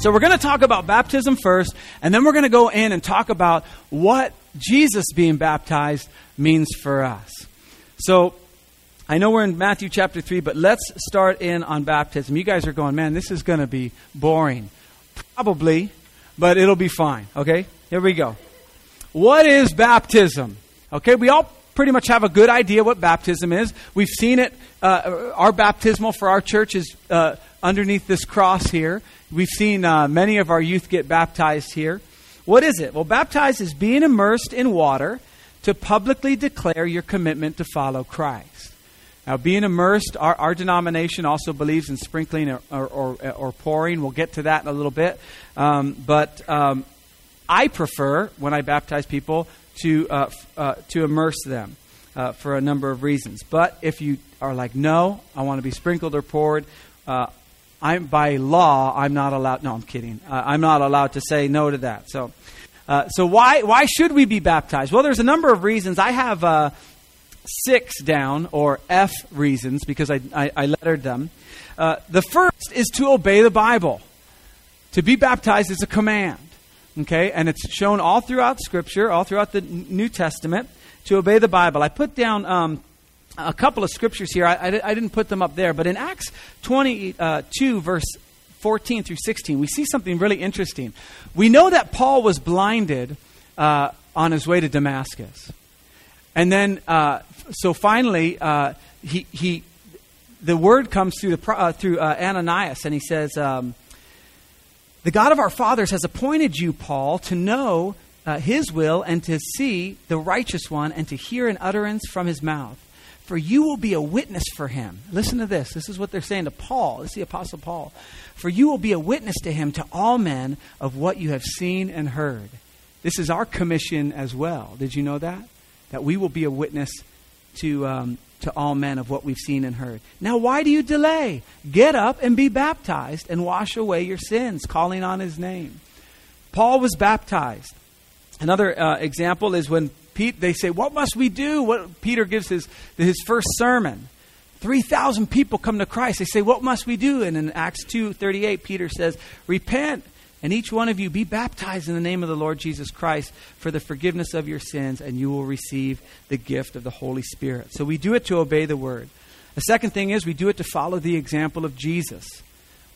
So we're going to talk about baptism first, and then we're going to go in and talk about what Jesus being baptized means for us. So I know we're in Matthew chapter 3, but let's start in on baptism. You guys are going, man, this is going to be boring. Probably, but it'll be fine. Okay, here we go. What is baptism? Okay, we all pretty much have a good idea what baptism is. We've seen it. Our baptismal for our church is underneath this cross here. We've seen many of our youth get baptized here. What is it? Well, baptized is being immersed in water to publicly declare your commitment to follow Christ. Now, being immersed, our denomination also believes in sprinkling or pouring. We'll get to that in a little bit. But I prefer, when I baptize people, to immerse them for a number of reasons. But if you are like, no, I want to be sprinkled or poured, I'm not allowed. No, I'm kidding. I'm not allowed to say no to that. So why should we be baptized? Well, there's a number of reasons. I have 6 down, or F reasons, because I lettered them. The first is to obey the Bible. To be baptized is a command. Okay, and it's shown all throughout Scripture, all throughout the New Testament, to obey the Bible. I put down a couple of scriptures here. I didn't put them up there, but in Acts 22, verse 14 through 16, we see something really interesting. We know that Paul was blinded on his way to Damascus. And then, so finally, the word comes through Ananias, and he says, the God of our fathers has appointed you, Paul, to know his will and to see the righteous one and to hear an utterance from his mouth. For you will be a witness for him. Listen to this. This is what they're saying to Paul. This is the Apostle Paul. For you will be a witness to him, to all men, of what you have seen and heard. This is our commission as well. Did you know that? That we will be a witness to all men of what we've seen and heard. Now, why do you delay? Get up and be baptized and wash away your sins, calling on his name. Paul was baptized. Another example is when they say, what must we do? What Peter gives his first sermon. 3,000 people come to Christ. They say, what must we do? And in Acts 2:38, Peter says, repent. And each one of you be baptized in the name of the Lord Jesus Christ for the forgiveness of your sins, and you will receive the gift of the Holy Spirit. So we do it to obey the word. The second thing is we do it to follow the example of Jesus.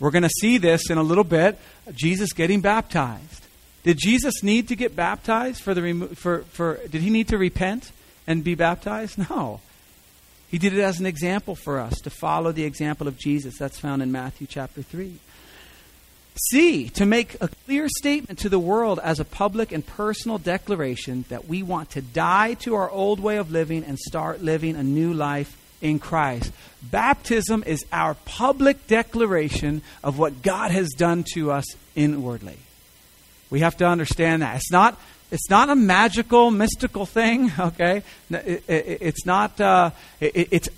We're going to see this in a little bit, Jesus getting baptized. Did Jesus need to get baptized did he need to repent and be baptized? No. He did it as an example for us to follow the example of Jesus. That's found in Matthew chapter 3. C, to make a clear statement to the world as a public and personal declaration that we want to die to our old way of living and start living a new life in Christ. Baptism is our public declaration of what God has done to us inwardly. We have to understand that. It's not a magical, mystical thing, okay? It's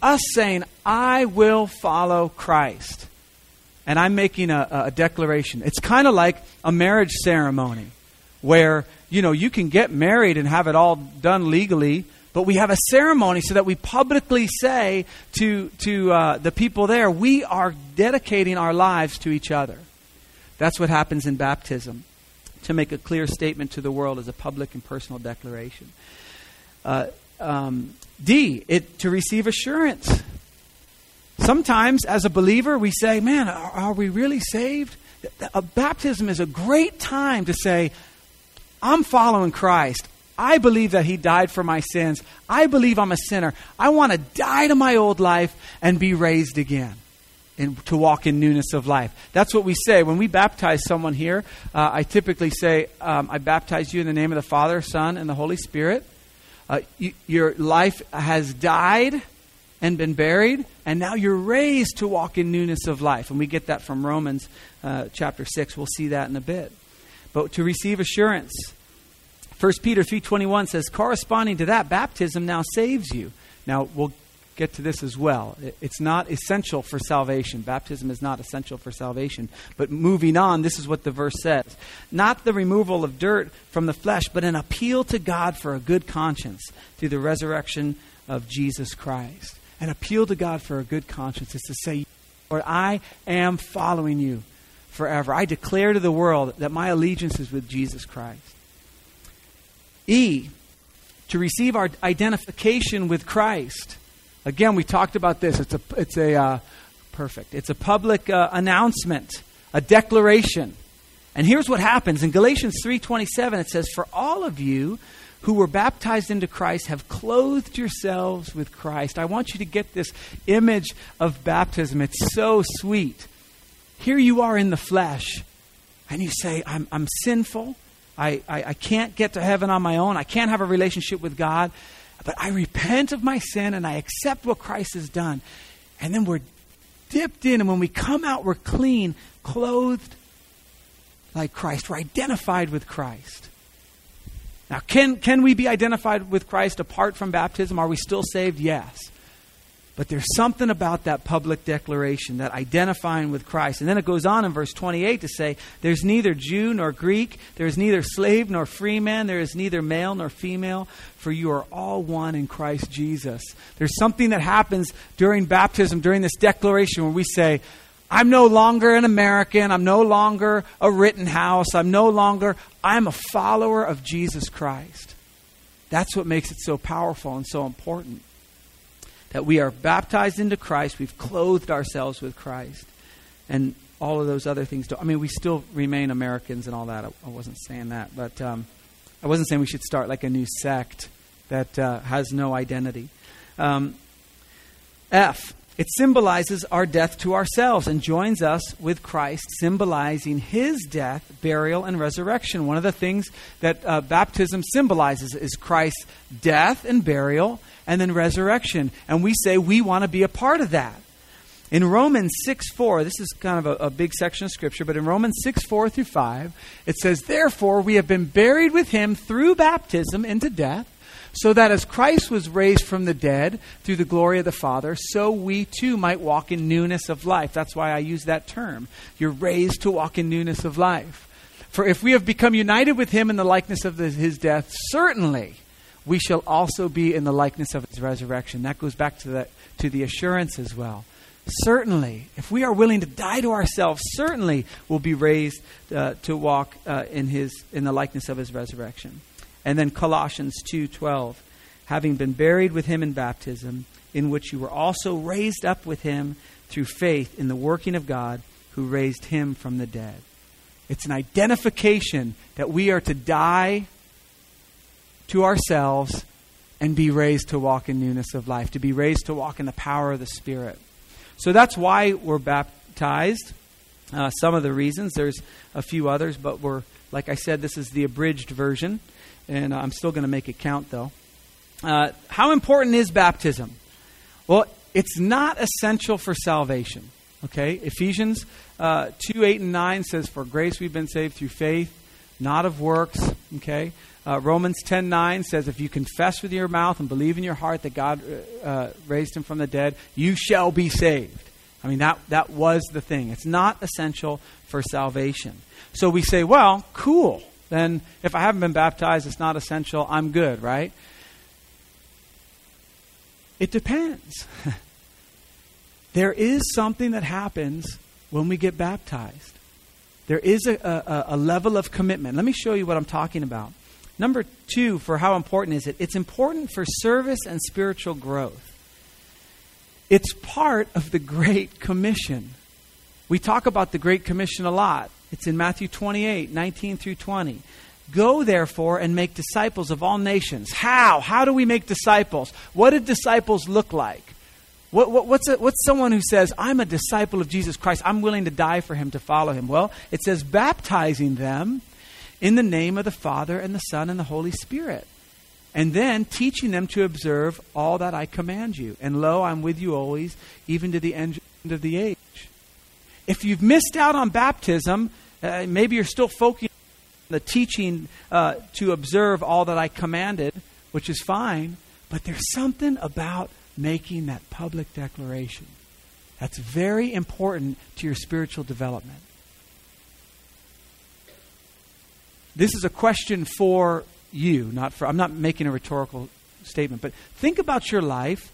us saying, I will follow Christ. And I'm making a declaration. It's kind of like a marriage ceremony where, you know, you can get married and have it all done legally, but we have a ceremony so that we publicly say to the people there, we are dedicating our lives to each other. That's what happens in baptism, to make a clear statement to the world as a public and personal declaration. D, to receive assurance. Sometimes, as a believer, we say, man, are we really saved? A baptism is a great time to say, I'm following Christ. I believe that he died for my sins. I believe I'm a sinner. I want to die to my old life and be raised again and to walk in newness of life. That's what we say. When we baptize someone here, I typically say, I baptize you in the name of the Father, Son, and the Holy Spirit. Your life has died and been buried, and now you're raised to walk in newness of life. And we get that from Romans chapter 6. We'll see that in a bit. But to receive assurance, 1 Peter 3:21 says, corresponding to that, baptism now saves you. Now, we'll get to this as well. It's not essential for salvation. Baptism is not essential for salvation. But moving on, this is what the verse says. Not the removal of dirt from the flesh, but an appeal to God for a good conscience through the resurrection of Jesus Christ. An appeal to God for a good conscience is to say, Lord, I am following you. forever. I declare to the world that my allegiance is with Jesus Christ. E, to receive our identification with Christ. Again, we talked about this. It's a public announcement, a declaration. And here's what happens. In Galatians 3:27, it says, "For all of you who were baptized into Christ have clothed yourselves with Christ." I want you to get this image of baptism. It's so sweet. Here you are in the flesh, and you say, I'm sinful. I can't get to heaven on my own. I can't have a relationship with God. But I repent of my sin, and I accept what Christ has done. And then we're dipped in, and when we come out, we're clean, clothed like Christ. We're identified with Christ. Now, can we be identified with Christ apart from baptism? Are we still saved? Yes. But there's something about that public declaration, that identifying with Christ. And then it goes on in verse 28 to say, "There's neither Jew nor Greek, there is neither slave nor free man, there is neither male nor female, for you are all one in Christ Jesus." There's something that happens during baptism, during this declaration, where we say, I'm no longer an American, I'm no longer a Rittenhouse, I'm a follower of Jesus Christ. That's what makes it so powerful and so important. That we are baptized into Christ, we've clothed ourselves with Christ, and all of those other things. We still remain Americans and all that. I wasn't saying that, but I wasn't saying we should start like a new sect that has no identity. F, it symbolizes our death to ourselves and joins us with Christ, symbolizing his death, burial, and resurrection. One of the things that baptism symbolizes is Christ's death and burial and then resurrection. And we say we want to be a part of that. In Romans 6:4, this is kind of a big section of Scripture, but in Romans 6:4 through 5, it says, "Therefore we have been buried with him through baptism into death, so that as Christ was raised from the dead through the glory of the Father, so we too might walk in newness of life." That's why I use that term. You're raised to walk in newness of life. "For if we have become united with him in the likeness of his death, certainly we shall also be in the likeness of his resurrection." That goes back to the assurance as well. Certainly, if we are willing to die to ourselves, certainly we'll be raised to walk in the likeness of his resurrection. And then Colossians 2:12, "Having been buried with him in baptism, in which you were also raised up with him through faith in the working of God who raised him from the dead." It's an identification that we are to die to ourselves and be raised to walk in newness of life, to be raised to walk in the power of the Spirit. So that's why we're baptized. Some of the reasons, there's a few others, but like I said, this is the abridged version. And I'm still going to make it count, though. How important is baptism? Well, it's not essential for salvation. Okay, Ephesians 2:8 and 9 says, "For grace we've been saved through faith, not of works." Okay, Romans 10:9 says, "If you confess with your mouth and believe in your heart that God raised him from the dead, you shall be saved." I mean, that was the thing. It's not essential for salvation. So we say, well, cool. Then if I haven't been baptized, it's not essential, I'm good, right? It depends. There is something that happens when we get baptized. There is a level of commitment. Let me show you what I'm talking about. Number 2, for how important is it? It's important for service and spiritual growth. It's part of the Great Commission. We talk about the Great Commission a lot. It's in Matthew 28:19 through 20. "Go, therefore, and make disciples of all nations." How? How do we make disciples? What do disciples look like? What's someone who says, "I'm a disciple of Jesus Christ. I'm willing to die for him, to follow him"? Well, it says, "Baptizing them in the name of the Father and the Son and the Holy Spirit, and then teaching them to observe all that I command you. And lo, I'm with you always, even to the end of the age." If you've missed out on baptism, maybe you're still focusing on the teaching to observe all that I commanded, which is fine, but there's something about making that public declaration that's very important to your spiritual development. This is a question for you, I'm not making a rhetorical statement, but think about your life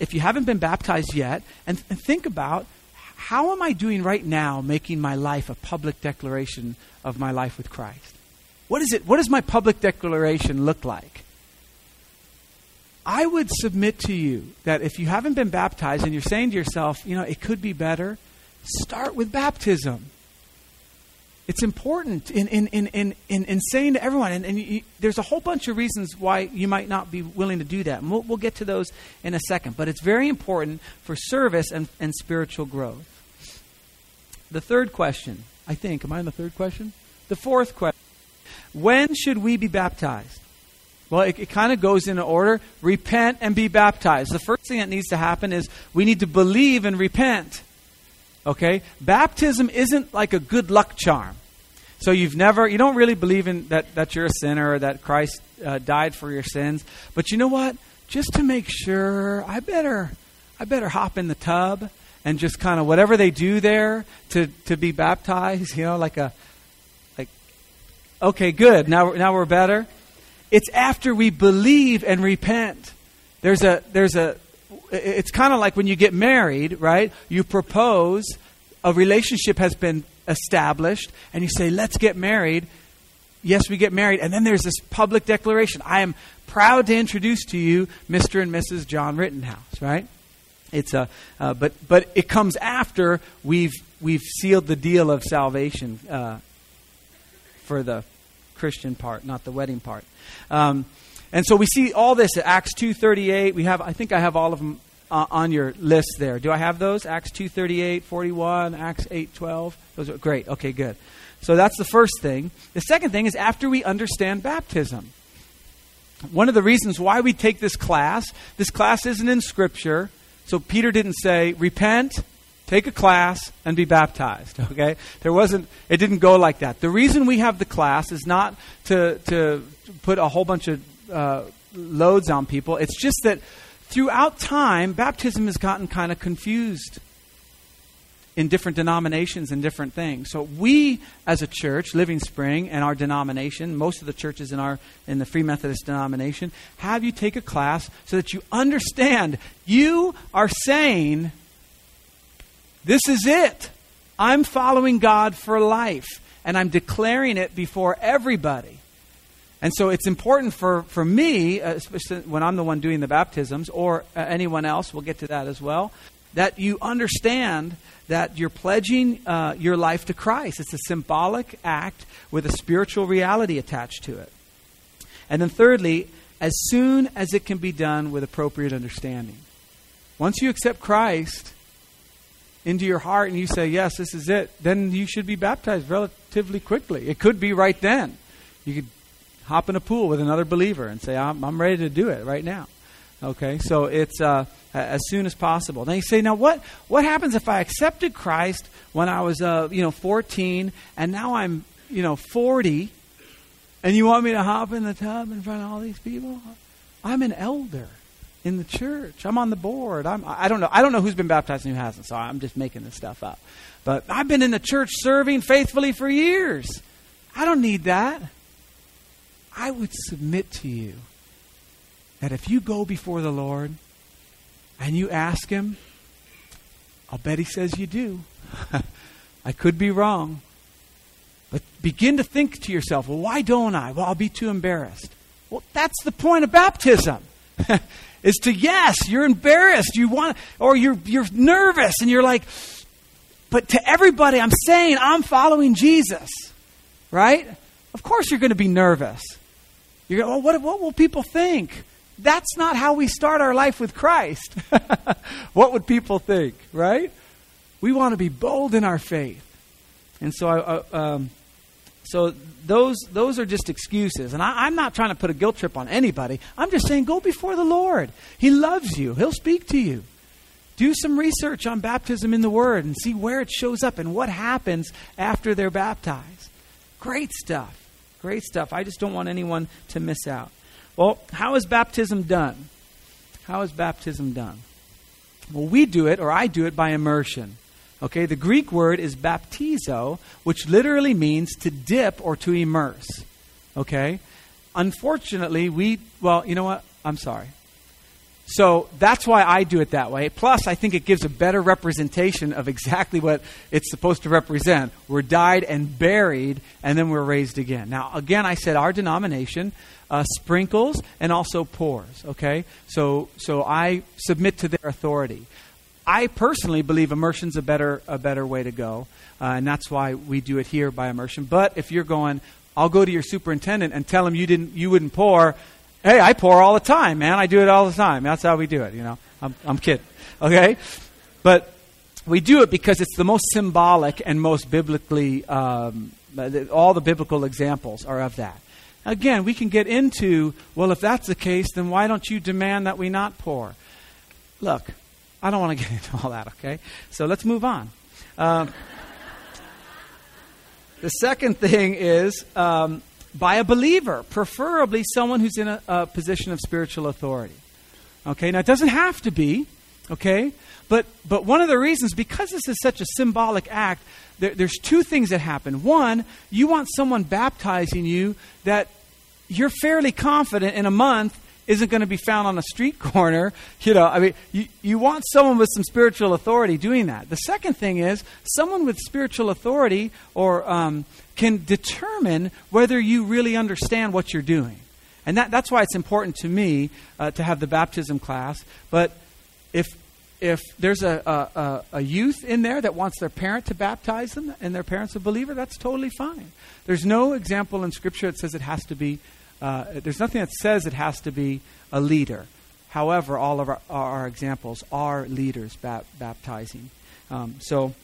if you haven't been baptized yet, and think about how am I doing right now making my life a public declaration of my life with Christ? What is it? What does my public declaration look like? I would submit to you that if you haven't been baptized and you're saying to yourself, you know, it could be better, start with baptism. It's important in saying to everyone, and there's a whole bunch of reasons why you might not be willing to do that. And we'll get to those in a second. But it's very important for service and spiritual growth. The third question, I think. Am I in the third question? The fourth question. When should we be baptized? Well, it kind of goes in order. Repent and be baptized. The first thing that needs to happen is we need to believe and repent. Okay, baptism isn't like a good luck charm. So you don't really believe in that you're a sinner or that Christ died for your sins. But you know what? Just to make sure, I better hop in the tub and just kind of whatever they do there to be baptized. You know, okay, good. Now we're better. It's after we believe and repent. It's kind of like when you get married, right? You propose, a relationship has been established, and you say, let's get married. Yes, we get married. And then there's this public declaration. I am proud to introduce to you Mr. and Mrs. John Rittenhouse, right? It's but it comes after we've sealed the deal of salvation for the Christian part, not the wedding part. And so we see all this at Acts 2:38. I think I have all of them on your list there. Do I have those? Acts 2:38, 41, Acts 8:12. Those are great. Okay, good. So that's the first thing. The second thing is after we understand baptism. One of the reasons why we take this class isn't in Scripture. So Peter didn't say, repent, take a class, and be baptized. Okay? It didn't go like that. The reason we have the class is not to put a whole bunch of loads on people. It's just that throughout time, baptism has gotten kind of confused in different denominations and different things. So we, as a church, Living Spring, and our denomination, most of the churches in the Free Methodist denomination, have you take a class so that you understand. You are saying, this is it. I'm following God for life, and I'm declaring it before everybody. And so it's important for me, especially when I'm the one doing the baptisms, or anyone else, we'll get to that as well, that you understand that you're pledging your life to Christ. It's a symbolic act with a spiritual reality attached to it. And then thirdly, as soon as it can be done with appropriate understanding. Once you accept Christ into your heart and you say, yes, this is it, then you should be baptized relatively quickly. It could be right then. You could hop in a pool with another believer and say, I'm ready to do it right now. Okay, so it's as soon as possible. Now you say, now what happens if I accepted Christ when I was 14 and now I'm 40, and you want me to hop in the tub in front of all these people? I'm an elder in the church. I'm on the board. I don't know who's been baptized and who hasn't. So I'm just making this stuff up. But I've been in the church serving faithfully for years. I don't need that. I would submit to you that if you go before the Lord and you ask Him, I'll bet He says you do. I could be wrong. But begin to think to yourself, well, why don't I? Well, I'll be too embarrassed. Well, that's the point of baptism. Is to, yes, you're embarrassed. You're nervous and you're like, but to everybody I'm saying I'm following Jesus, right? Of course you're going to be nervous. You're going, well, what will people think? That's not how we start our life with Christ. What would people think, right? We want to be bold in our faith. And so so those are just excuses. And I'm not trying to put a guilt trip on anybody. I'm just saying go before the Lord. He loves you. He'll speak to you. Do some research on baptism in the Word and see where it shows up and what happens after they're baptized. Great stuff. Great stuff. I just don't want anyone to miss out. Well, how is baptism done? Well, we do it, or I do it, by immersion. Okay, the Greek word is baptizo, which literally means to dip or to immerse. Okay? Unfortunately, I'm sorry. So that's why I do it that way. Plus, I think it gives a better representation of exactly what it's supposed to represent. We're died and buried, and then we're raised again. Now, again, I said our denomination sprinkles and also pours, okay? So I submit to their authority. I personally believe immersion's a better way to go, and that's why we do it here by immersion. But if you're going, I'll go to your superintendent and tell him you wouldn't pour. Hey, I pour all the time, man. I do it all the time. That's how we do it, you know. I'm kidding, okay? But we do it because it's the most symbolic and most biblically, all the biblical examples are of that. Again, we can get into, well, if that's the case, then why don't you demand that we not pour? Look, I don't want to get into all that, okay? So let's move on. The second thing is... by a believer, preferably someone who's in a position of spiritual authority. Okay, now it doesn't have to be, okay? But one of the reasons, because this is such a symbolic act, there's two things that happen. One, you want someone baptizing you that you're fairly confident in a month isn't going to be found on a street corner. You know, I mean, you want someone with some spiritual authority doing that. The second thing is someone with spiritual authority or can determine whether you really understand what you're doing. And that's why it's important to me to have the baptism class. But if there's a youth in there that wants their parent to baptize them and their parent's a believer, that's totally fine. There's no example in Scripture that says it has to be there's nothing that says it has to be a leader. However, all of our examples are leaders baptizing. So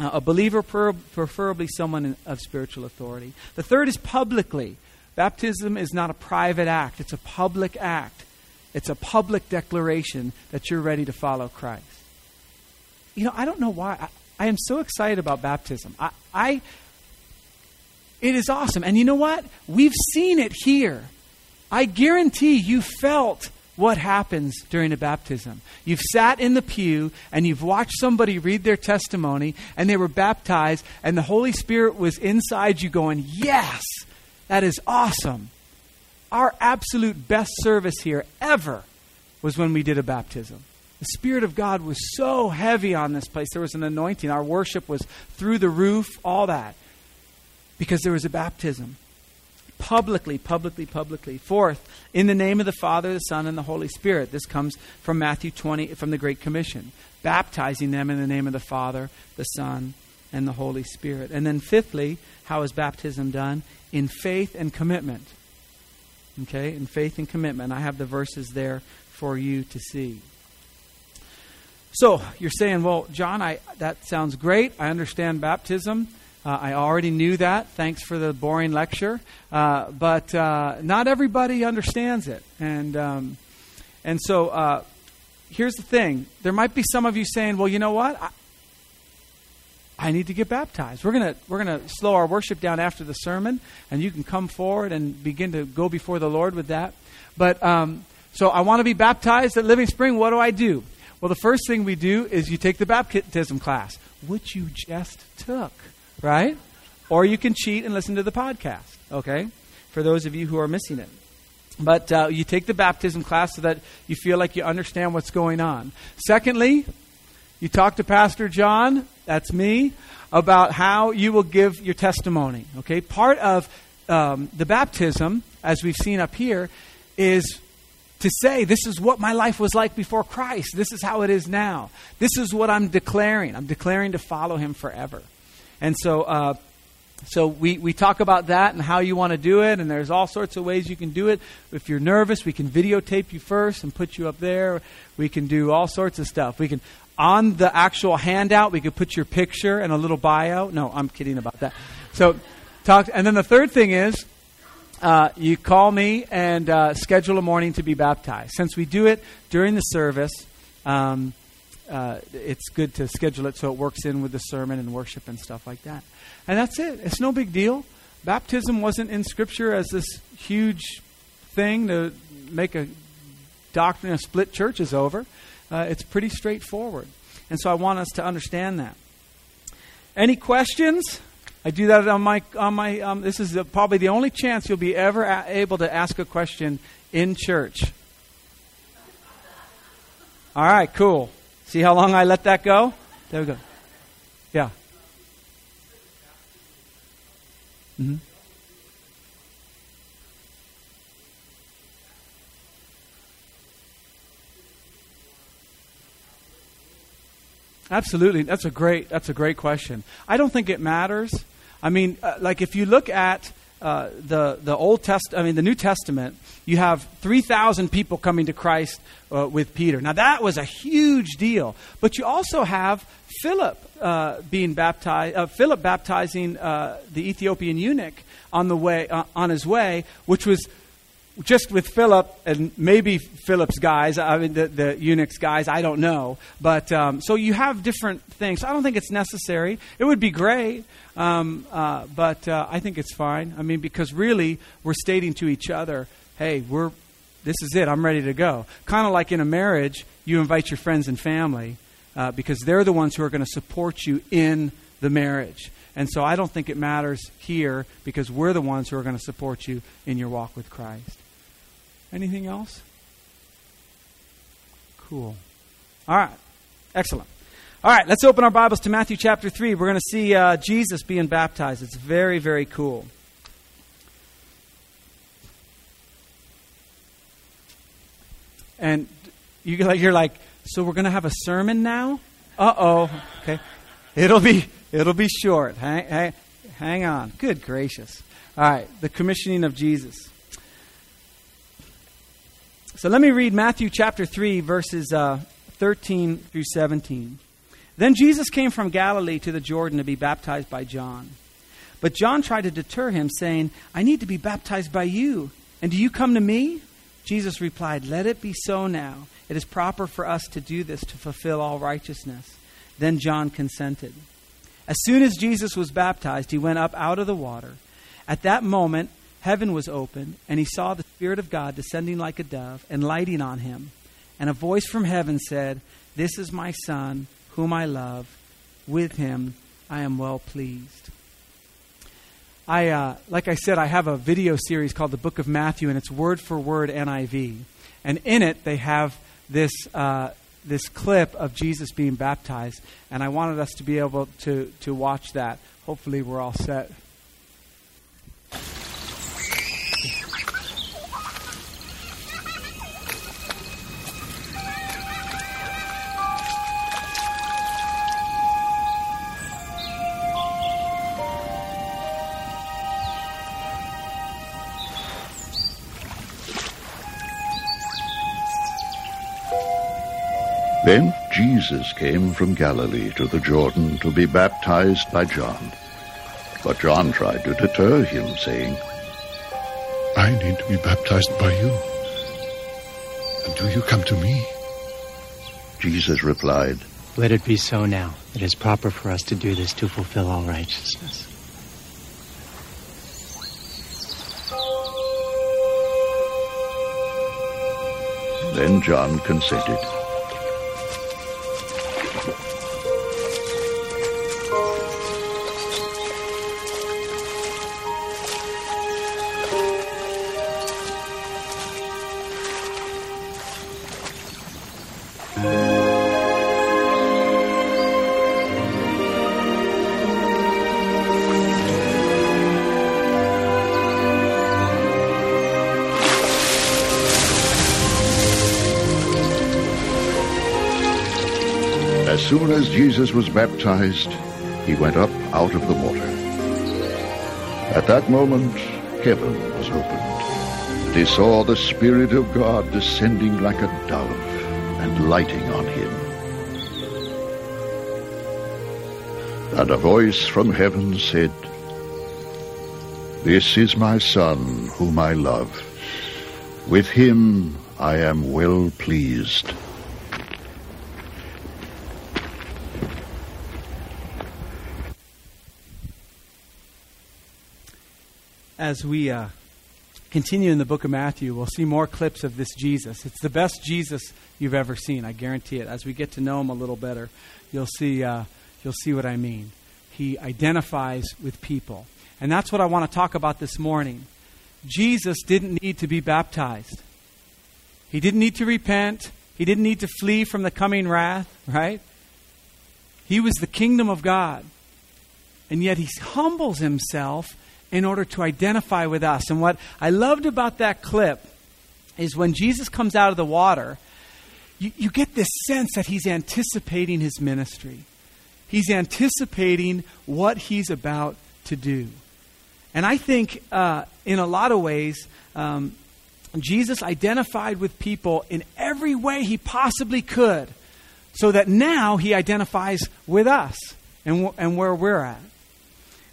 a believer, preferably someone of spiritual authority. The third is publicly. Baptism is not a private act. It's a public act. It's a public declaration that you're ready to follow Christ. You know, I don't know why. I am so excited about baptism. It is awesome. And you know what? We've seen it here. I guarantee you felt what happens during a baptism. You've sat in the pew and you've watched somebody read their testimony and they were baptized and the Holy Spirit was inside you going, yes, that is awesome. Our absolute best service here ever was when we did a baptism. The Spirit of God was so heavy on this place. There was an anointing. Our worship was through the roof, all that. Because there was a baptism. Publicly. Fourth, in the name of the Father, the Son, and the Holy Spirit. This comes from Matthew 20, from the Great Commission. Baptizing them in the name of the Father, the Son, and the Holy Spirit. And then fifthly, how is baptism done? In faith and commitment. Okay, in faith and commitment. I have the verses there for you to see. So, you're saying, well, John, that sounds great. I understand baptism. I already knew that. Thanks for the boring lecture. But not everybody understands it. And so here's the thing. There might be some of you saying, well, you know what? I need to get baptized. We're gonna slow our worship down after the sermon, and you can come forward and begin to go before the Lord with that. But so I want to be baptized at Living Spring. What do I do? Well, the first thing we do is you take the baptism class, which you just took. Right? Or you can cheat and listen to the podcast, okay? For those of you who are missing it. But you take the baptism class so that you feel like you understand what's going on. Secondly, you talk to Pastor John, that's me, about how you will give your testimony, okay? Part of the baptism, as we've seen up here, is to say, this is what my life was like before Christ. This is how it is now. This is what I'm declaring. I'm declaring to follow him forever. And so we talk about that and how you want to do it. And there's all sorts of ways you can do it. If you're nervous, we can videotape you first and put you up there. We can do all sorts of stuff. We can, on the actual handout, we could put your picture and a little bio. No, I'm kidding about that. So talk. And then the third thing is you call me and schedule a morning to be baptized. Since we do it during the service, it's good to schedule it so it works in with the sermon and worship and stuff like that. And that's it. It's no big deal. Baptism wasn't in Scripture as this huge thing to make a doctrine of split churches over. It's pretty straightforward. And so I want us to understand that. Any questions? I do that on my this is probably the only chance you'll be ever able to ask a question in church. All right, cool. See how long I let that go? There we go. Yeah. Mm-hmm. Absolutely. That's a great question. I don't think it matters. I mean, like if you look at the Old Testament, I mean, the New Testament, you have 3,000 people coming to Christ with Peter. Now, that was a huge deal. But you also have Philip being baptized, Philip baptizing the Ethiopian eunuch on his way, which was just with Philip and maybe Philip's guys, I mean, the eunuch's guys, I don't know. But so you have different things. I don't think it's necessary. It would be great, but I think it's fine. I mean, because really we're stating to each other, hey, this is it. I'm ready to go. Kind of like in a marriage, you invite your friends and family because they're the ones who are going to support you in the marriage. And so I don't think it matters here because we're the ones who are going to support you in your walk with Christ. Anything else? Cool. All right. Excellent. All right. Let's open our Bibles to Matthew chapter 3. We're going to see Jesus being baptized. It's very, very cool. And you're like, so we're going to have a sermon now? Uh-oh. Okay. It'll be short. Hang on. Good gracious. All right. The commissioning of Jesus. So let me read Matthew chapter 3, verses 13 through 17. Then Jesus came from Galilee to the Jordan to be baptized by John. But John tried to deter him, saying, I need to be baptized by you, and do you come to me? Jesus replied, let it be so now. It is proper for us to do this to fulfill all righteousness. Then John consented. As soon as Jesus was baptized, he went up out of the water. At that moment, heaven was opened, and he saw the Spirit of God descending like a dove and lighting on him. And a voice from heaven said, this is my Son, whom I love. With him I am well pleased. Like I said, I have a video series called The Book of Matthew, and it's word for word NIV. And in it, they have this clip of Jesus being baptized. And I wanted us to be able to watch that. Hopefully we're all set. Then Jesus came from Galilee to the Jordan to be baptized by John. But John tried to deter him, saying, I need to be baptized by you, and do you come to me? Jesus replied, let it be so now. It is proper for us to do this to fulfill all righteousness. Then John consented. As soon as Jesus was baptized, he went up out of the water. At that moment, heaven was opened, and he saw the Spirit of God descending like a dove and lighting on him. And a voice from heaven said, this is my Son, whom I love. With him I am well pleased. As we continue in the book of Matthew, we'll see more clips of this Jesus. It's the best Jesus you've ever seen, I guarantee it. As we get to know him a little better, you'll see what I mean. He identifies with people. And that's what I want to talk about this morning. Jesus didn't need to be baptized. He didn't need to repent. He didn't need to flee from the coming wrath, right? He was the kingdom of God. And yet he humbles himself in order to identify with us. And what I loved about that clip is when Jesus comes out of the water, you get this sense that he's anticipating his ministry. He's anticipating what he's about to do. And I think in a lot of ways, Jesus identified with people in every way he possibly could so that now he identifies with us and where we're at.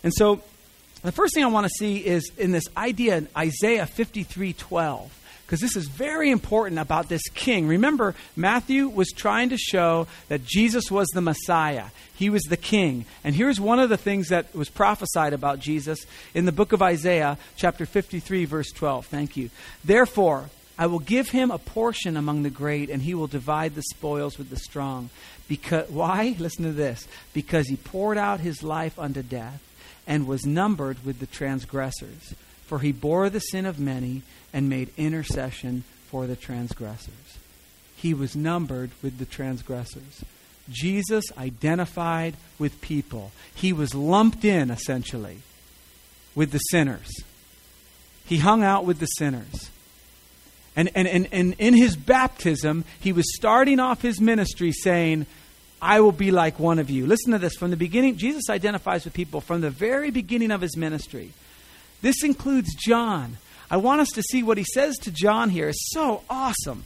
And so the first thing I want to see is in this idea in Isaiah 53:12, because this is very important about this king. Remember, Matthew was trying to show that Jesus was the Messiah. He was the king. And here's one of the things that was prophesied about Jesus in the book of Isaiah, chapter 53, verse 12. Thank you. Therefore, I will give him a portion among the great, and he will divide the spoils with the strong. Because why? Listen to this. Because he poured out his life unto death and was numbered with the transgressors. For he bore the sin of many and made intercession for the transgressors. He was numbered with the transgressors. Jesus identified with people. He was lumped in, essentially, with the sinners. He hung out with the sinners. And in his baptism, he was starting off his ministry saying, I will be like one of you. Listen to this. From the beginning, Jesus identifies with people from the very beginning of his ministry. This includes John. I want us to see what he says to John here. It's so awesome.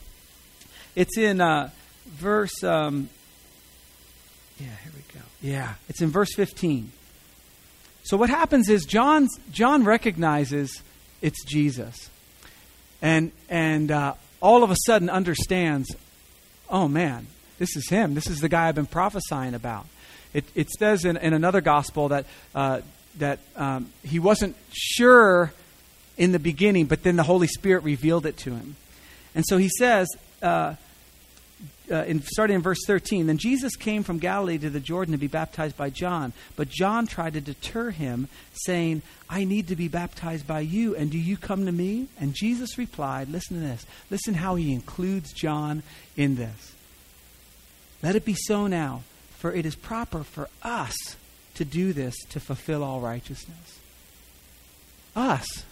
It's in verse... here we go. Yeah, it's in verse 15. So what happens is John recognizes it's Jesus. And all of a sudden understands, oh man, this is him. This is the guy I've been prophesying about. It says in another gospel that he wasn't sure in the beginning, but then the Holy Spirit revealed it to him. And so he says, starting in verse 13, then Jesus came from Galilee to the Jordan to be baptized by John. But John tried to deter him, saying, I need to be baptized by you, and do you come to me? And Jesus replied, listen to this. Listen how he includes John in this. Let it be so now, for it is proper for us to do this to fulfill all righteousness. Us.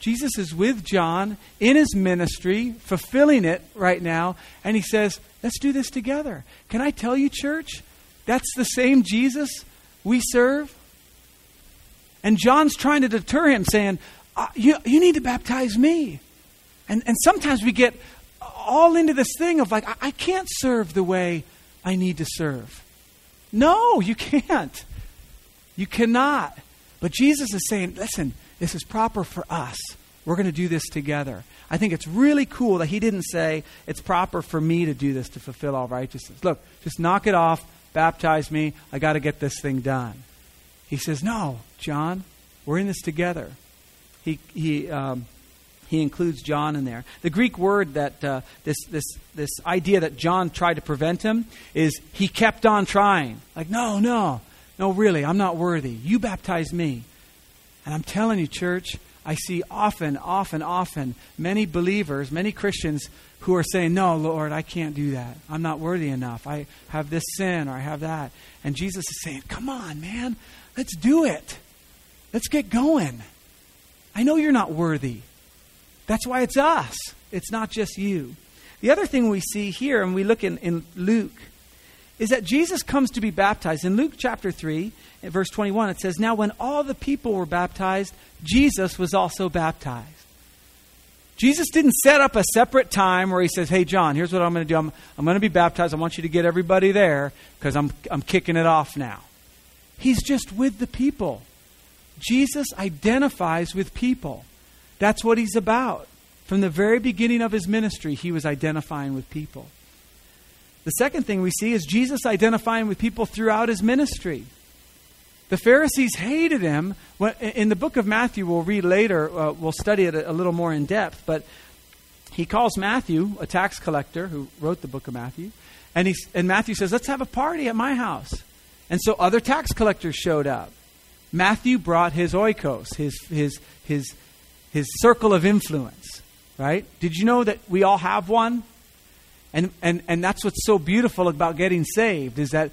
Jesus is with John in his ministry, fulfilling it right now. And he says, let's do this together. Can I tell you, church, that's the same Jesus we serve. And John's trying to deter him saying, you need to baptize me. And sometimes we get all into this thing of like, I can't serve the way I need to serve. No, you can't. You cannot. But Jesus is saying, listen, this is proper for us. We're going to do this together. I think it's really cool that he didn't say, it's proper for me to do this to fulfill all righteousness. Look, just knock it off. Baptize me. I got to get this thing done. He says, no, John, we're in this together. He includes John in there. The Greek word that this idea that John tried to prevent him is he kept on trying. Like, no, really, I'm not worthy. You baptize me. And I'm telling you, church, I see often many believers, many Christians who are saying, no, Lord, I can't do that. I'm not worthy enough. I have this sin or I have that. And Jesus is saying, come on, man, let's do it. Let's get going. I know you're not worthy. That's why it's us. It's not just you. The other thing we see here, and we look in Luke, is that Jesus comes to be baptized. In Luke chapter 3, verse 21, it says, now when all the people were baptized, Jesus was also baptized. Jesus didn't set up a separate time where he says, hey, John, here's what I'm going to do. I'm going to be baptized. I want you to get everybody there because I'm kicking it off now. He's just with the people. Jesus identifies with people. That's what he's about. From the very beginning of his ministry, he was identifying with people. The second thing we see is Jesus identifying with people throughout his ministry. The Pharisees hated him. In the book of Matthew, we'll read later, we'll study it a little more in depth, but he calls Matthew, a tax collector who wrote the book of Matthew, and Matthew says, let's have a party at my house. And so other tax collectors showed up. Matthew brought his oikos, his circle of influence, right? Did you know that we all have one? And that's what's so beautiful about getting saved, is that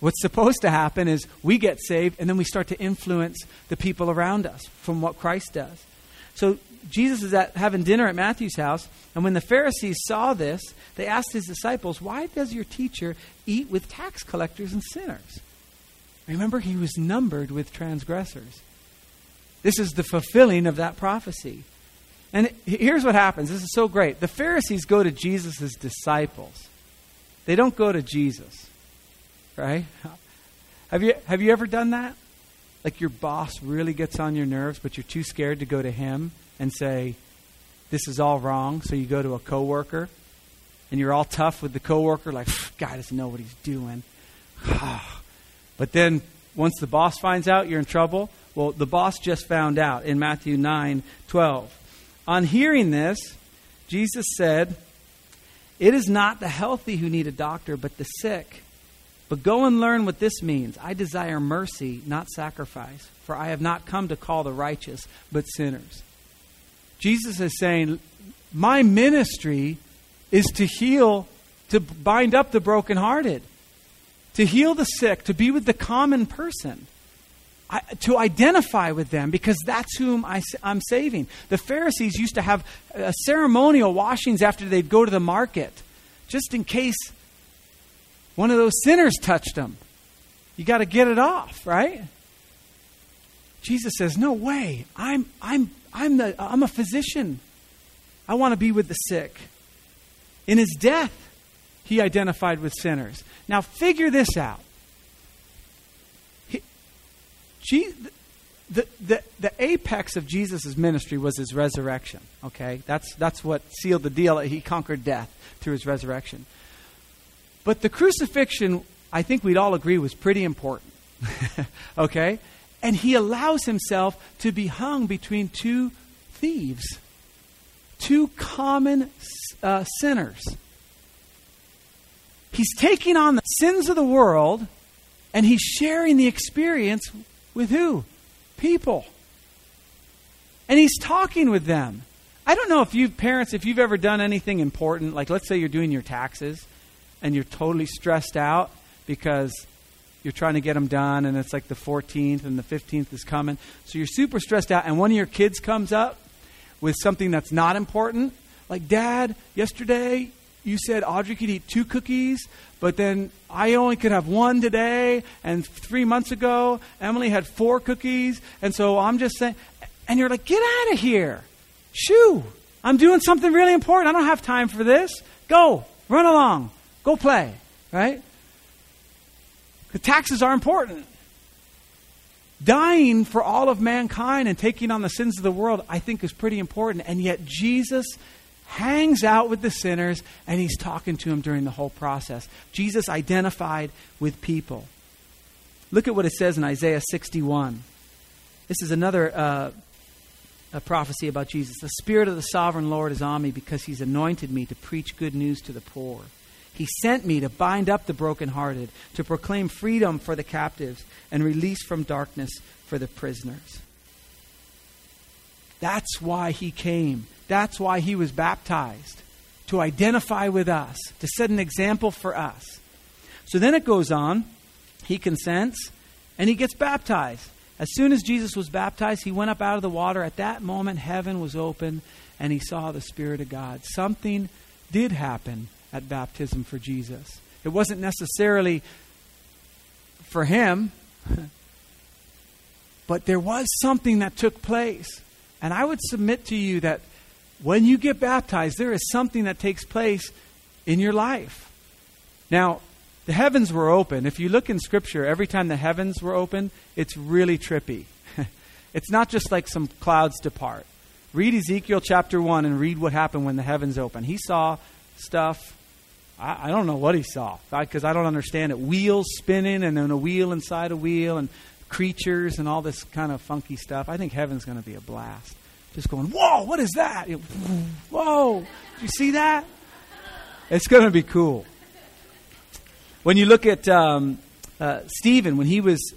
what's supposed to happen is we get saved and then we start to influence the people around us from what Christ does. So Jesus is having dinner at Matthew's house. And when the Pharisees saw this, they asked his disciples, "Why does your teacher eat with tax collectors and sinners?" Remember, he was numbered with transgressors. This is the fulfilling of that prophecy. And here's what happens. This is so great. The Pharisees go to Jesus' disciples. They don't go to Jesus, right? Have you ever done that? Like your boss really gets on your nerves, but you're too scared to go to him and say, "This is all wrong." So you go to a coworker and you're all tough with the coworker. Like, "Guy doesn't know what he's doing." But then once the boss finds out, you're in trouble. Well, the boss just found out in Matthew 9:12. On hearing this, Jesus said, "It is not the healthy who need a doctor, but the sick. But go and learn what this means. I desire mercy, not sacrifice, for I have not come to call the righteous, but sinners." Jesus is saying, my ministry is to heal, to bind up the brokenhearted, to heal the sick, to be with the common person, to identify with them, because that's whom I'm saving. The Pharisees used to have ceremonial washings after they'd go to the market, just in case one of those sinners touched them. You got to get it off, right? Jesus says, "No way. I'm a physician. I want to be with the sick." In his death, he identified with sinners. Now figure this out. The apex of Jesus' ministry was his resurrection. Okay, that's what sealed the deal. He conquered death through his resurrection. But the crucifixion, I think we'd all agree, was pretty important. Okay, and he allows himself to be hung between two thieves, two common sinners. He's taking on the sins of the world. And he's sharing the experience with who? People. And he's talking with them. I don't know if you parents, if you've ever done anything important, like let's say you're doing your taxes and you're totally stressed out because you're trying to get them done and it's like the 14th and the 15th is coming. So you're super stressed out and one of your kids comes up with something that's not important. Like, "Dad, yesterday you said Audrey could eat 2 cookies, but then I only could have 1 today. And 3 months ago, Emily had 4 cookies. And so I'm just saying," and you're like, "Get out of here. Shoo. I'm doing something really important. I don't have time for this. Go, run along, go play," right? The taxes are important. Dying for all of mankind and taking on the sins of the world, I think is pretty important. And yet Jesus hangs out with the sinners and he's talking to them during the whole process. Jesus identified with people. Look at what it says in Isaiah 61. This is another a prophecy about Jesus. "The Spirit of the Sovereign Lord is on me because he's anointed me to preach good news to the poor. He sent me to bind up the brokenhearted, to proclaim freedom for the captives and release from darkness for the prisoners." That's why he came. That's why he was baptized, to identify with us, to set an example for us. So then it goes on. He consents and he gets baptized. As soon as Jesus was baptized, he went up out of the water. At that moment, heaven was open and he saw the Spirit of God. Something did happen at baptism for Jesus. It wasn't necessarily for him, but there was something that took place. And I would submit to you that when you get baptized, there is something that takes place in your life. Now, the heavens were open. If you look in Scripture, every time the heavens were open, it's really trippy. It's not just like some clouds depart. Read Ezekiel chapter 1 and read what happened when the heavens opened. He saw stuff. I don't know what he saw, because I don't understand it. Wheels spinning and then a wheel inside a wheel and creatures and all this kind of funky stuff. I think heaven's going to be a blast. Just going, "Whoa, what is that? Whoa, did you see that?" It's going to be cool. When you look at Stephen, when he was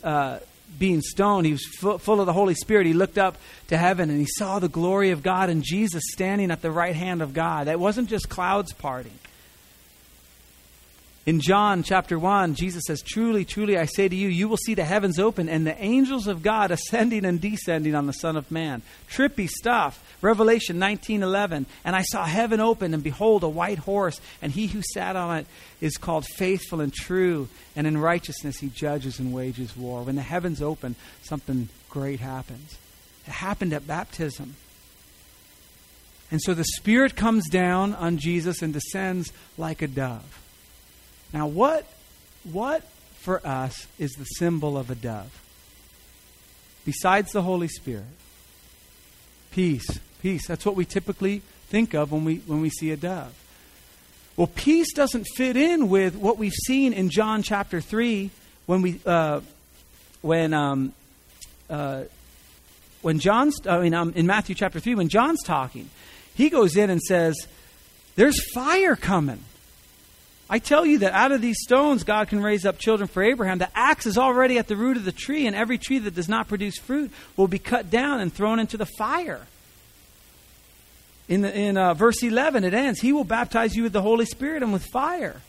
being stoned, he was full of the Holy Spirit. He looked up to heaven and he saw the glory of God and Jesus standing at the right hand of God. That wasn't just clouds parting. In John chapter 1, Jesus says, "Truly, truly, I say to you, you will see the heavens open and the angels of God ascending and descending on the Son of Man." Trippy stuff. Revelation 19:11, "And I saw heaven open, and behold, a white horse, and he who sat on it is called Faithful and True, and in righteousness he judges and wages war." When the heavens open, something great happens. It happened at baptism. And so the Spirit comes down on Jesus and descends like a dove. Now, what for us is the symbol of a dove? Besides the Holy Spirit. Peace. Peace. That's what we typically think of when we see a dove. Well, peace doesn't fit in with what we've seen in John chapter 3 in Matthew chapter 3, when John's talking. He goes in and says, "There's fire coming. I tell you that out of these stones God can raise up children for Abraham. The axe is already at the root of the tree, and every tree that does not produce fruit will be cut down and thrown into the fire." In verse 11, it ends, "He will baptize you with the Holy Spirit and with fire."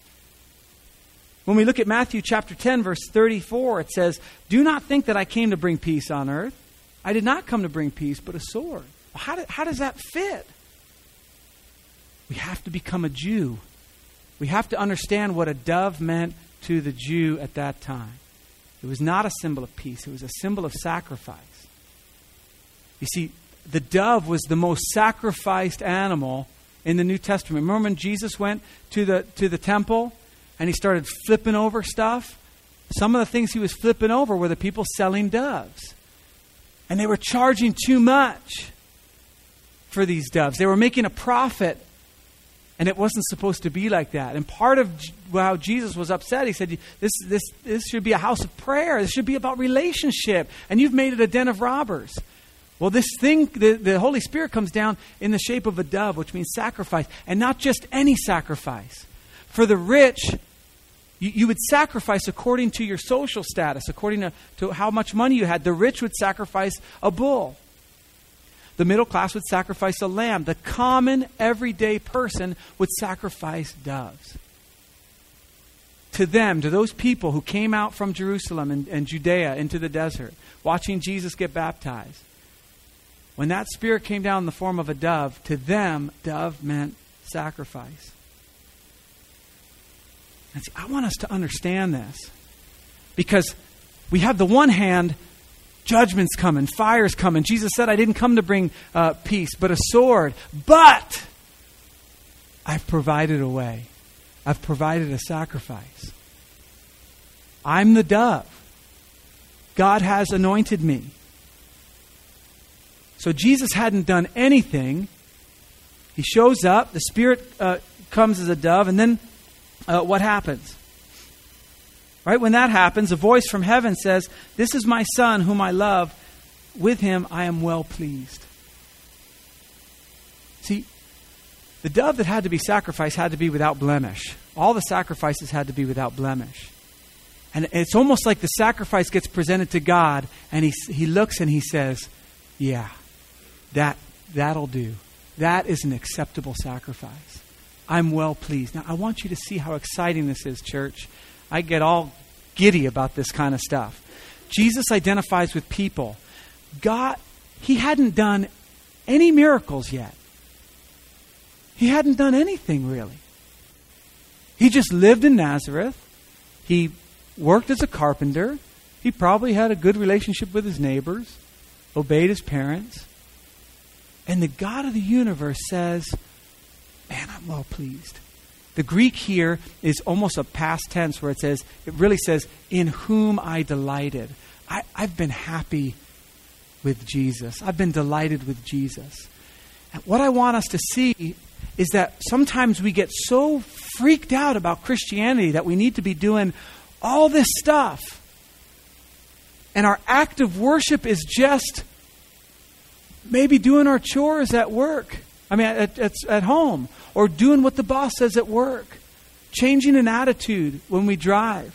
When we look at Matthew chapter 10, verse 34, it says, "Do not think that I came to bring peace on earth. I did not come to bring peace, but a sword." How does that fit? We have to become a Jew. We have to understand what a dove meant to the Jew at that time. It was not a symbol of peace. It was a symbol of sacrifice. You see, the dove was the most sacrificed animal in the New Testament. Remember when Jesus went to the temple and he started flipping over stuff? Some of the things he was flipping over were the people selling doves. And they were charging too much for these doves. They were making a profit. And it wasn't supposed to be like that. And part of how Jesus was upset, he said, this should be a house of prayer. This should be about relationship. And you've made it a den of robbers. Well, this thing, the Holy Spirit comes down in the shape of a dove, which means sacrifice. And not just any sacrifice. For the rich, you would sacrifice according to your social status, according to how much money you had. The rich would sacrifice a bull. The middle class would sacrifice a lamb. The common, everyday person would sacrifice doves. To them, to those people who came out from Jerusalem and Judea into the desert, watching Jesus get baptized, when that Spirit came down in the form of a dove, to them, dove meant sacrifice. And see, I want us to understand this, because we have the one hand, judgment's coming. Fire's coming. Jesus said, "I didn't come to bring peace, but a sword. But I've provided a way. I've provided a sacrifice. I'm the dove. God has anointed me." So Jesus hadn't done anything. He shows up. The Spirit comes as a dove. And then what happens? Right when that happens, a voice from heaven says, "This is my Son whom I love. With him I am well pleased." See, the dove that had to be sacrificed had to be without blemish. All the sacrifices had to be without blemish. And it's almost like the sacrifice gets presented to God, and he looks and he says, "Yeah, that'll do. That is an acceptable sacrifice. I'm well pleased." Now, I want you to see how exciting this is, church. I get all giddy about this kind of stuff. Jesus identifies with people. God, he hadn't done any miracles yet. He hadn't done anything really. He just lived in Nazareth. He worked as a carpenter. He probably had a good relationship with his neighbors, obeyed his parents. And the God of the universe says, "Man, I'm well pleased." The Greek here is almost a past tense where it really says, "In whom I delighted." I've been happy with Jesus. I've been delighted with Jesus. And what I want us to see is that sometimes we get so freaked out about Christianity that we need to be doing all this stuff. And our act of worship is just maybe doing our chores at work. I mean, at home, or doing what the boss says at work, changing an attitude when we drive.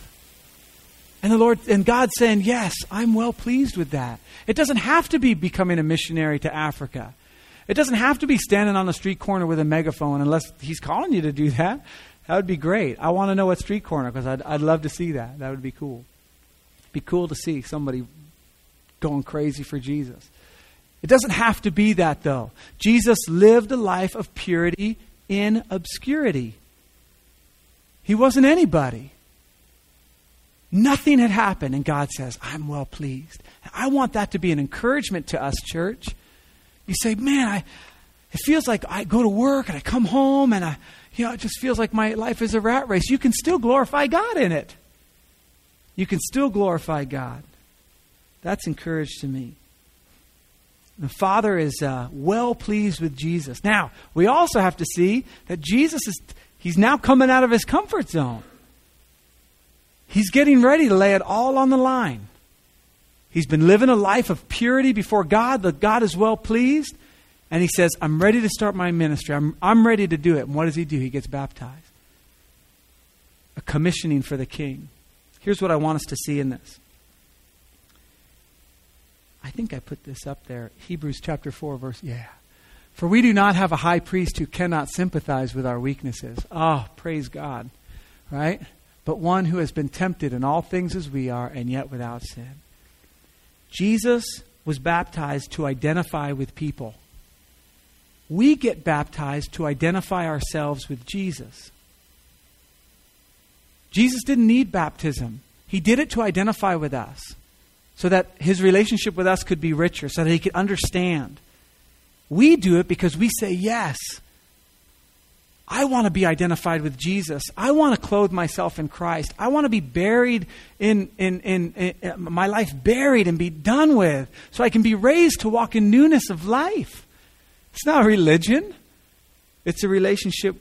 And the Lord and God saying, "Yes, I'm well pleased with that." It doesn't have to be becoming a missionary to Africa. It doesn't have to be standing on the street corner with a megaphone unless he's calling you to do that. That would be great. I want to know what street corner, because I'd love to see that. That would be cool. It'd be cool to see somebody going crazy for Jesus. It doesn't have to be that, though. Jesus lived a life of purity in obscurity. He wasn't anybody. Nothing had happened, and God says, I'm well pleased. I want that to be an encouragement to us, church. You say, man, it feels like I go to work and I come home and it just feels like my life is a rat race. You can still glorify God in it. You can still glorify God. That's encouraged to me. The Father is well pleased with Jesus. Now, we also have to see that Jesus he's now coming out of his comfort zone. He's getting ready to lay it all on the line. He's been living a life of purity before God, that God is well pleased. And he says, I'm ready to start my ministry. I'm ready to do it. And what does he do? He gets baptized. A commissioning for the king. Here's what I want us to see in this. I think I put this up there. Hebrews chapter 4, verse, yeah. For we do not have a high priest who cannot sympathize with our weaknesses. Oh, praise God, right? But one who has been tempted in all things as we are, and yet without sin. Jesus was baptized to identify with people. We get baptized to identify ourselves with Jesus. Jesus didn't need baptism. He did it to identify with us, so that his relationship with us could be richer, so that he could understand. We do it because we say, yes, I want to be identified with Jesus. I want to clothe myself in Christ. I want to be buried in my life, buried and be done with, so I can be raised to walk in newness of life. It's not religion. It's a relationship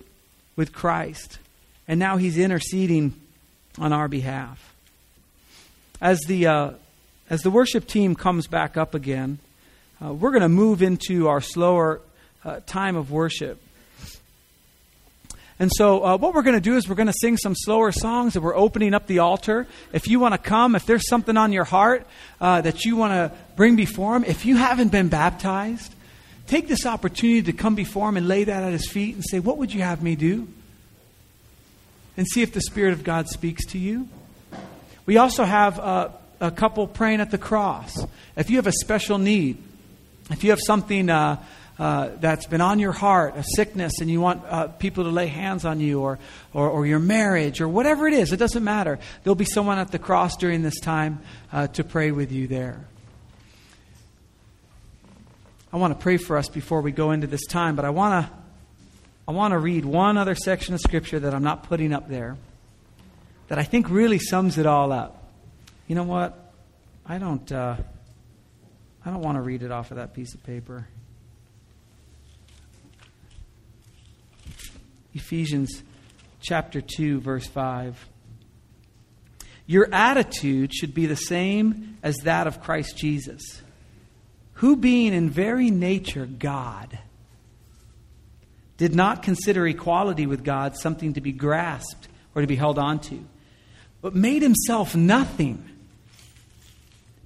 with Christ. And now he's interceding on our behalf. As the worship team comes back up again, we're going to move into our slower time of worship. And so what we're going to do is we're going to sing some slower songs, and we're opening up the altar. If you want to come, if there's something on your heart that you want to bring before him, if you haven't been baptized, take this opportunity to come before him and lay that at his feet and say, what would you have me do? And see if the Spirit of God speaks to you. We also have a couple praying at the cross. If you have a special need, if you have something that's been on your heart, a sickness, and you want people to lay hands on you, or your marriage, or whatever it is, it doesn't matter. There'll be someone at the cross during this time to pray with you there. I want to pray for us before we go into this time, but I want to read one other section of Scripture that I'm not putting up there that I think really sums it all up. You know what? I don't want to read it off of that piece of paper. Ephesians chapter 2, verse 5. Your attitude should be the same as that of Christ Jesus, who being in very nature God, did not consider equality with God something to be grasped or to be held on to, but made himself nothing,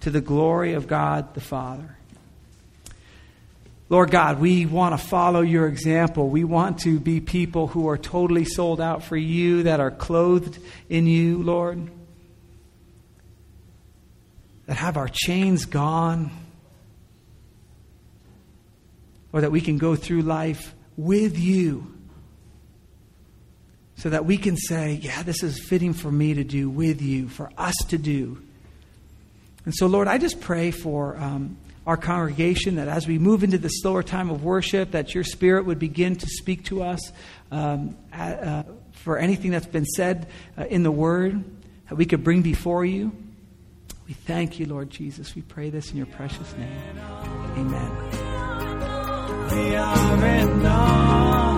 to the glory of God the Father. Lord God, we want to follow your example. We want to be people who are totally sold out for you, that are clothed in you, Lord, that have our chains gone, or that we can go through life with you, so that we can say, yeah, this is fitting for me to do with you, for us to do. And so, Lord, I just pray for our congregation, that as we move into the slower time of worship, that your Spirit would begin to speak to us for anything that's been said in the Word, that we could bring before you. We thank you, Lord Jesus. We pray this in your precious name. Amen.